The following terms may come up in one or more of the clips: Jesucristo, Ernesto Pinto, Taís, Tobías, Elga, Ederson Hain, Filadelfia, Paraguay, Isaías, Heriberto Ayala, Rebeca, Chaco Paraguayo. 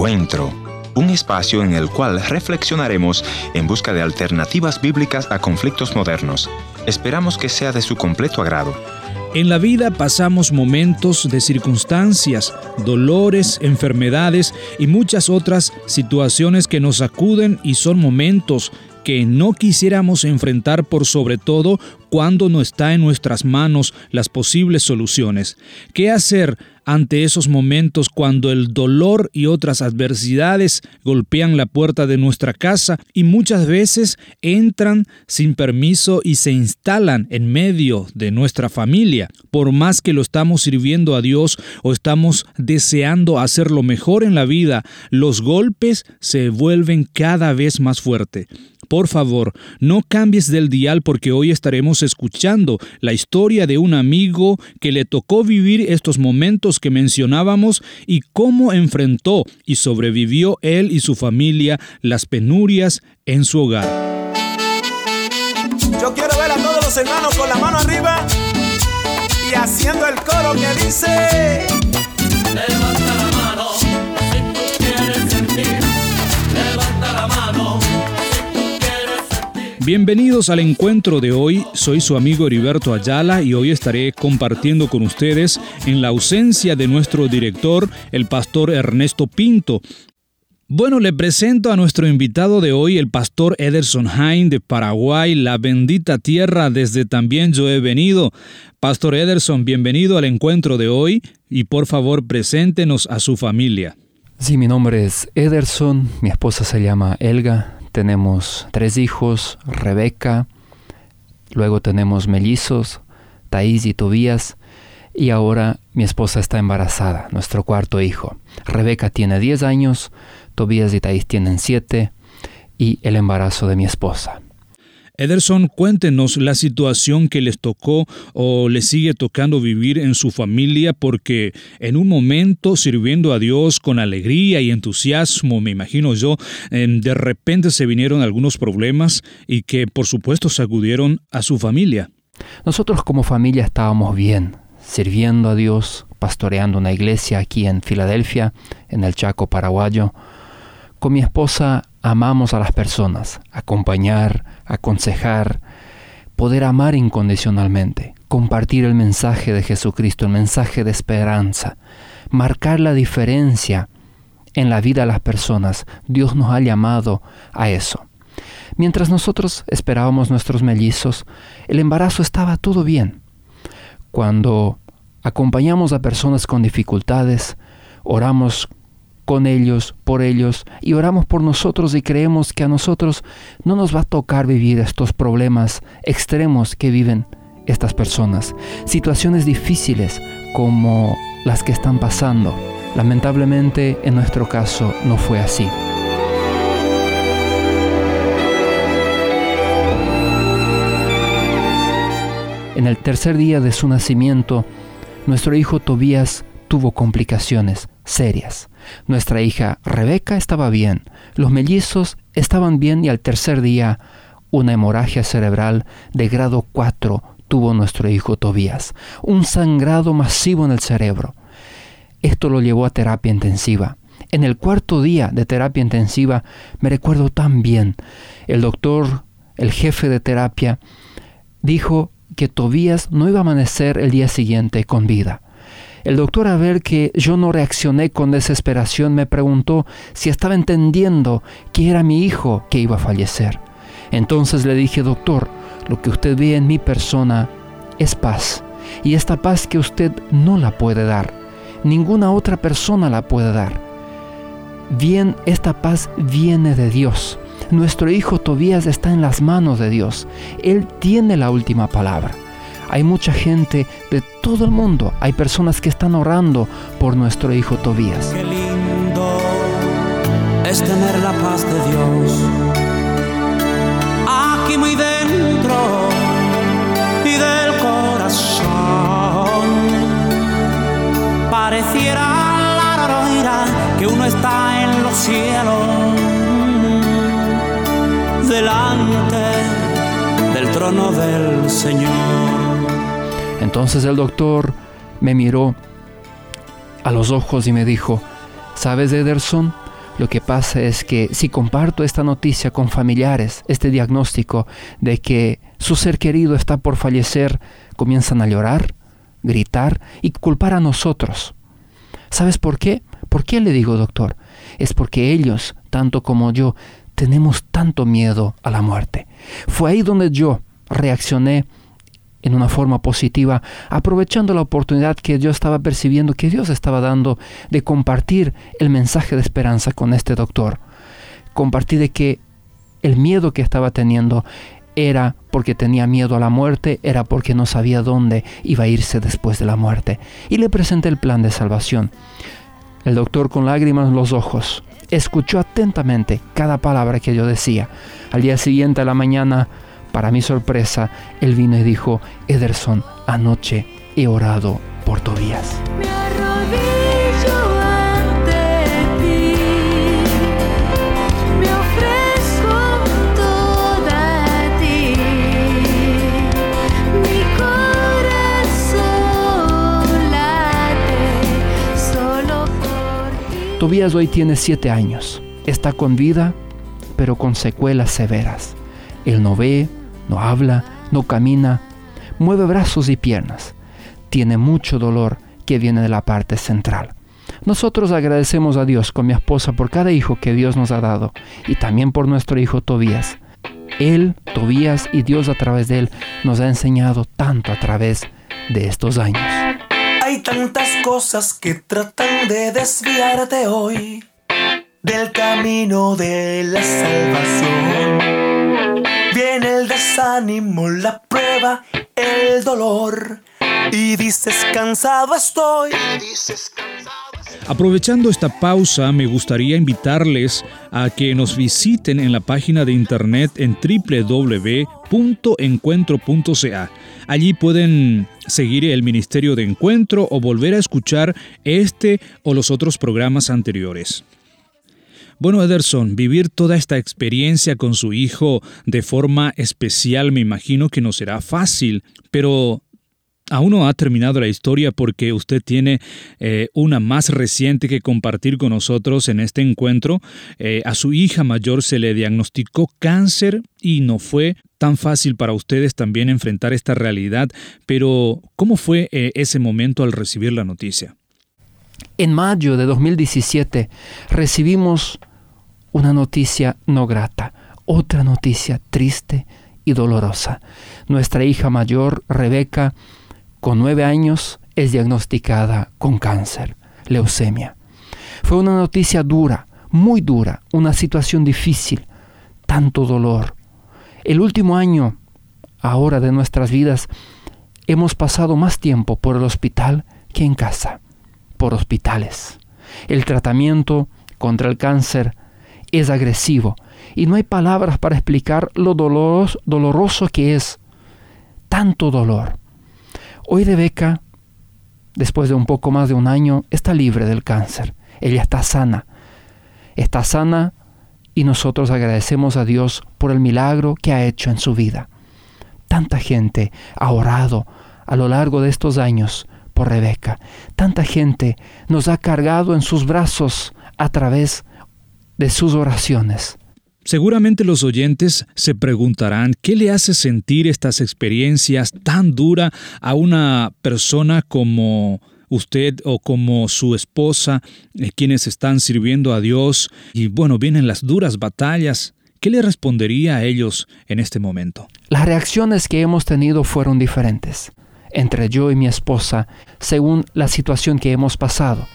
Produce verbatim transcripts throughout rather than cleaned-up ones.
Encuentro, un espacio en el cual reflexionaremos en busca de alternativas bíblicas a conflictos modernos. Esperamos que sea de su completo agrado. En la vida pasamos momentos de circunstancias, dolores, enfermedades y muchas otras situaciones que nos sacuden y son momentos que no quisiéramos enfrentar, por sobre todo cuando no está en nuestras manos las posibles soluciones. ¿Qué hacer ante esos momentos cuando el dolor y otras adversidades golpean la puerta de nuestra casa y muchas veces entran sin permiso y se instalan en medio de nuestra familia? Por más que lo estamos sirviendo a Dios o estamos deseando hacer lo mejor en la vida, los golpes se vuelven cada vez más fuertes. Por favor, no cambies del dial, porque hoy estaremos escuchando la historia de un amigo que le tocó vivir estos momentos que mencionábamos y cómo enfrentó y sobrevivió él y su familia las penurias en su hogar. Yo quiero ver a todos los hermanos con la mano arriba y haciendo el coro que dice... Levanta la mano si tú quieres sentir, levanta la mano. Bienvenidos al encuentro de hoy. Soy su amigo Heriberto Ayala y hoy estaré compartiendo con ustedes en la ausencia de nuestro director, el pastor Ernesto Pinto. Bueno, le presento a nuestro invitado de hoy, el pastor Ederson Hain de Paraguay, la bendita tierra desde también yo he venido. Pastor Ederson, bienvenido al encuentro de hoy y por favor preséntenos a su familia. Sí, mi nombre es Ederson, mi esposa se llama Elga. Tenemos tres hijos, Rebeca, luego tenemos mellizos, Taís y Tobías, y ahora mi esposa está embarazada, nuestro cuarto hijo. Rebeca tiene diez años, Tobías y Taís tienen siete, y el embarazo de mi esposa. Ederson, cuéntenos la situación que les tocó o les sigue tocando vivir en su familia, porque en un momento sirviendo a Dios con alegría y entusiasmo, me imagino yo, de repente se vinieron algunos problemas y que por supuesto sacudieron a su familia. Nosotros como familia estábamos bien, sirviendo a Dios, pastoreando una iglesia aquí en Filadelfia, en el Chaco Paraguayo. Con mi esposa amamos a las personas, acompañar, aconsejar, poder amar incondicionalmente, compartir el mensaje de Jesucristo, el mensaje de esperanza, marcar la diferencia en la vida de las personas. Dios nos ha llamado a eso. Mientras nosotros esperábamos nuestros mellizos, el embarazo estaba todo bien. Cuando acompañamos a personas con dificultades, oramos con ellos, por ellos, y oramos por nosotros y creemos que a nosotros no nos va a tocar vivir estos problemas extremos que viven estas personas. Situaciones difíciles como las que están pasando. Lamentablemente, en nuestro caso, no fue así. En el tercer día de su nacimiento, nuestro hijo Tobías tuvo complicaciones serias. Nuestra hija Rebeca estaba bien, los mellizos estaban bien y al tercer día una hemorragia cerebral de grado cuatro tuvo nuestro hijo Tobías, un sangrado masivo en el cerebro. Esto lo llevó a terapia intensiva. En el cuarto día de terapia intensiva, me recuerdo tan bien, el doctor, el jefe de terapia, dijo que Tobías no iba a amanecer el día siguiente con vida. El doctor, al ver que yo no reaccioné con desesperación, me preguntó si estaba entendiendo que era mi hijo que iba a fallecer. Entonces le dije: doctor, lo que usted ve en mi persona es paz, y esta paz que usted no la puede dar, ninguna otra persona la puede dar. Bien, esta paz viene de Dios. Nuestro hijo Tobías está en las manos de Dios. Él tiene la última palabra. Hay mucha gente de todo el mundo. Hay personas que están orando por nuestro hijo Tobías. Qué lindo es tener la paz de Dios aquí muy dentro y del corazón. Pareciera la roira que uno está en los cielos delante del trono del Señor. Entonces el doctor me miró a los ojos y me dijo: ¿sabes, Ederson? Lo que pasa es que si comparto esta noticia con familiares, este diagnóstico de que su ser querido está por fallecer, comienzan a llorar, gritar y culpar a nosotros. ¿Sabes por qué? ¿Por qué le digo, doctor? Es porque ellos, tanto como yo, tenemos tanto miedo a la muerte. Fue ahí donde yo reaccioné en una forma positiva, aprovechando la oportunidad que yo estaba percibiendo, que Dios estaba dando, de compartir el mensaje de esperanza con este doctor. Compartí de que el miedo que estaba teniendo era porque tenía miedo a la muerte, era porque no sabía dónde iba a irse después de la muerte. Y le presenté el plan de salvación. El doctor, con lágrimas en los ojos, escuchó atentamente cada palabra que yo decía. Al día siguiente, a la mañana, para mi sorpresa, él vino y dijo: Ederson, anoche he orado por Tobías. Tobías hoy tiene siete años, está con vida, pero con secuelas severas. Él no ve, no habla, no camina, mueve brazos y piernas. Tiene mucho dolor que viene de la parte central. Nosotros agradecemos a Dios con mi esposa por cada hijo que Dios nos ha dado y también por nuestro hijo Tobías. Él, Tobías y Dios a través de él nos ha enseñado tanto a través de estos años. Hay tantas cosas que tratan de desviarte hoy del camino de la salvación. Viene el desánimo, la prueba, el dolor, y dices cansado estoy. Aprovechando esta pausa, me gustaría invitarles a que nos visiten en la página de internet en doble u doble u doble u punto encuentro punto c a. Allí pueden seguir el Ministerio de Encuentro o volver a escuchar este o los otros programas anteriores. Bueno, Ederson, vivir toda esta experiencia con su hijo de forma especial me imagino que no será fácil, pero aún no ha terminado la historia porque usted tiene eh, una más reciente que compartir con nosotros en este encuentro. Eh, a su hija mayor se le diagnosticó cáncer y no fue tan fácil para ustedes también enfrentar esta realidad. Pero, ¿cómo fue eh, ese momento al recibir la noticia? En mayo de dos mil diecisiete recibimos una noticia no grata, otra noticia triste y dolorosa. Nuestra hija mayor, Rebeca, con nueve años, es diagnosticada con cáncer, leucemia. Fue una noticia dura, muy dura, una situación difícil, tanto dolor. El último año, ahora de nuestras vidas, hemos pasado más tiempo por el hospital que en casa, por hospitales. El tratamiento contra el cáncer es agresivo y no hay palabras para explicar lo doloroso, doloroso que es, tanto dolor. Hoy Rebeca, después de un poco más de un año, está libre del cáncer. Ella está sana. Está sana y nosotros agradecemos a Dios por el milagro que ha hecho en su vida. Tanta gente ha orado a lo largo de estos años por Rebeca. Tanta gente nos ha cargado en sus brazos a través de sus oraciones. Seguramente los oyentes se preguntarán qué le hace sentir estas experiencias tan duras a una persona como usted o como su esposa, quienes están sirviendo a Dios y bueno, vienen las duras batallas. ¿Qué le respondería a ellos en este momento? Las reacciones que hemos tenido fueron diferentes entre yo y mi esposa según la situación que hemos pasado.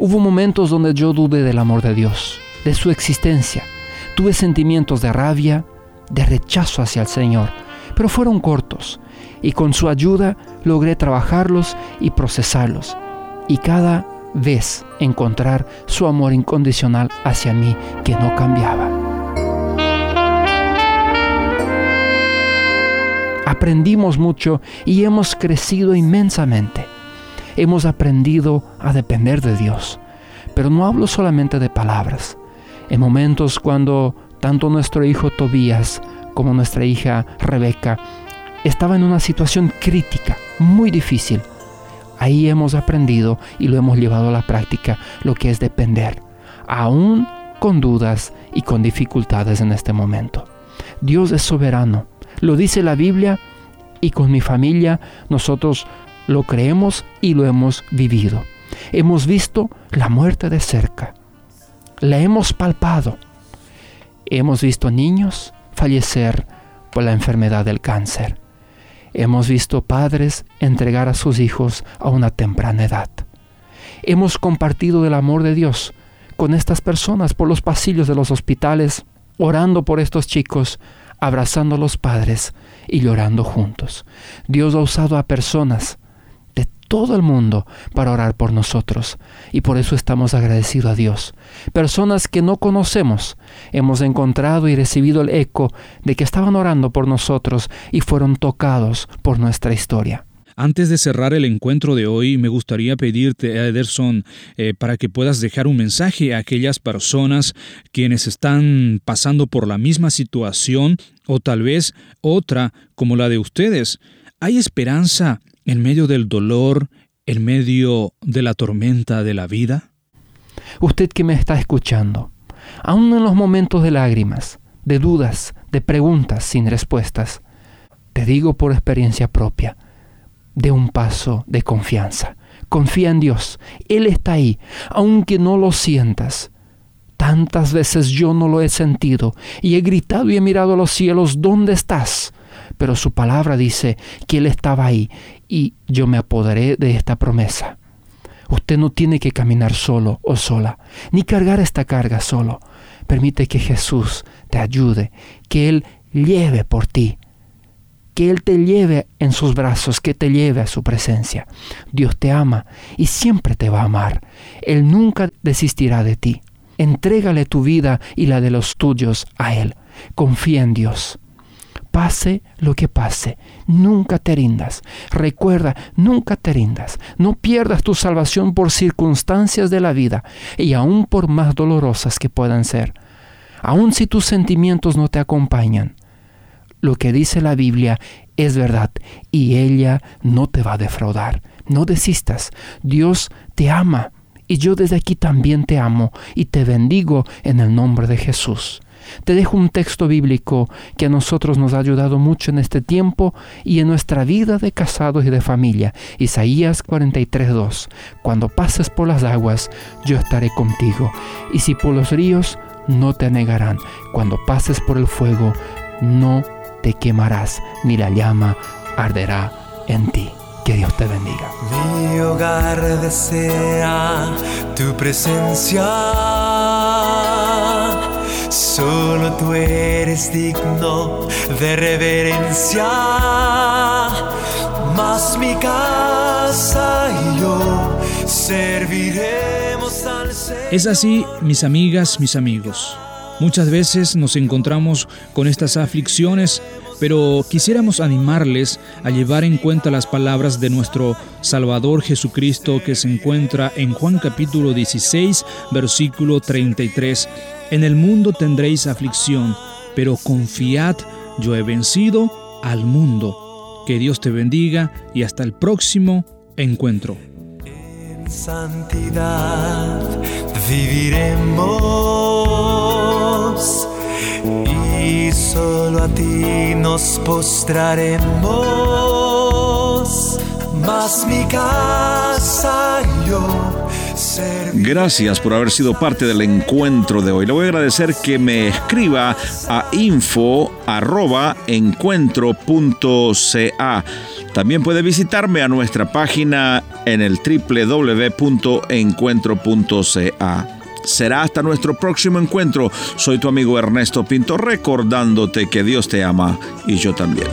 Hubo momentos donde yo dudé del amor de Dios, de su existencia. Tuve sentimientos de rabia, de rechazo hacia el Señor, pero fueron cortos y con su ayuda logré trabajarlos y procesarlos y cada vez encontrar su amor incondicional hacia mí que no cambiaba. Aprendimos mucho y hemos crecido inmensamente. Hemos aprendido a depender de Dios, pero no hablo solamente de palabras. En momentos cuando tanto nuestro hijo Tobías como nuestra hija Rebeca estaba en una situación crítica, muy difícil, ahí hemos aprendido y lo hemos llevado a la práctica, lo que es depender. aún con dudas y con dificultades en este momento. Dios es soberano, lo dice la Biblia, y con mi familia nosotros lo creemos y lo hemos vivido. Hemos visto la muerte de cerca, la hemos palpado. Hemos visto niños fallecer por la enfermedad del cáncer. Hemos visto padres entregar a sus hijos a una temprana edad. Hemos compartido del amor de Dios con estas personas por los pasillos de los hospitales, orando por estos chicos, abrazando a los padres y llorando juntos. Dios ha usado a personas de todo el mundo para orar por nosotros, y por eso estamos agradecidos a Dios. Personas que no conocemos, hemos encontrado y recibido el eco de que estaban orando por nosotros y fueron tocados por nuestra historia. Antes de cerrar el encuentro de hoy, me gustaría pedirte, Ederson, eh, para que puedas dejar un mensaje a aquellas personas quienes están pasando por la misma situación o tal vez otra como la de ustedes. ¿Hay esperanza en medio del dolor, en medio de la tormenta de la vida? Usted que me está escuchando, aún en los momentos de lágrimas, de dudas, de preguntas sin respuestas, te digo por experiencia propia, de un paso de confianza. Confía en Dios. Él está ahí, aunque no lo sientas. Tantas veces yo no lo he sentido y he gritado y he mirado a los cielos, ¿dónde estás? Pero su palabra dice que Él estaba ahí y yo me apoderé de esta promesa. Usted no tiene que caminar solo o sola, ni cargar esta carga solo. Permite que Jesús te ayude, que Él lleve por ti. Que Él te lleve en sus brazos, que te lleve a su presencia. Dios te ama y siempre te va a amar. Él nunca desistirá de ti. Entrégale tu vida y la de los tuyos a Él. Confía en Dios. Pase lo que pase, nunca te rindas. Recuerda, nunca te rindas. No pierdas tu salvación por circunstancias de la vida y aún por más dolorosas que puedan ser. Aún si tus sentimientos no te acompañan, lo que dice la Biblia es verdad y ella no te va a defraudar. No desistas. Dios te ama y yo desde aquí también te amo y te bendigo en el nombre de Jesús. Te dejo un texto bíblico que a nosotros nos ha ayudado mucho en este tiempo y en nuestra vida de casados y de familia. Isaías cuarenta y tres dos. Cuando pases por las aguas, yo estaré contigo. Y si por los ríos, no te anegarán. Cuando pases por el fuego, no te quemarás, ni la llama arderá en ti. Que Dios te bendiga. Mi hogar desea tu presencia. Solo tú eres digno de reverencia. Mas mi casa y yo serviremos al Señor. Es así, mis amigas, mis amigos. Muchas veces nos encontramos con estas aflicciones, pero quisiéramos animarles a llevar en cuenta las palabras de nuestro Salvador Jesucristo que se encuentra en Juan capítulo dieciséis, versículo treinta y tres. En el mundo tendréis aflicción, pero confiad, yo he vencido al mundo. Que Dios te bendiga y hasta el próximo encuentro. En santidad viviremos. Y solo a ti nos postraremos, mas mi casa y yo serviremos. Gracias por haber sido parte del encuentro de hoy. Le voy a agradecer que me escriba a info arroba encuentro punto c a. También puede visitarme a nuestra página en el doble u doble u doble u punto encuentro punto c a. Será hasta nuestro próximo encuentro. Soy tu amigo Ernesto Pinto, recordándote que Dios te ama y yo también.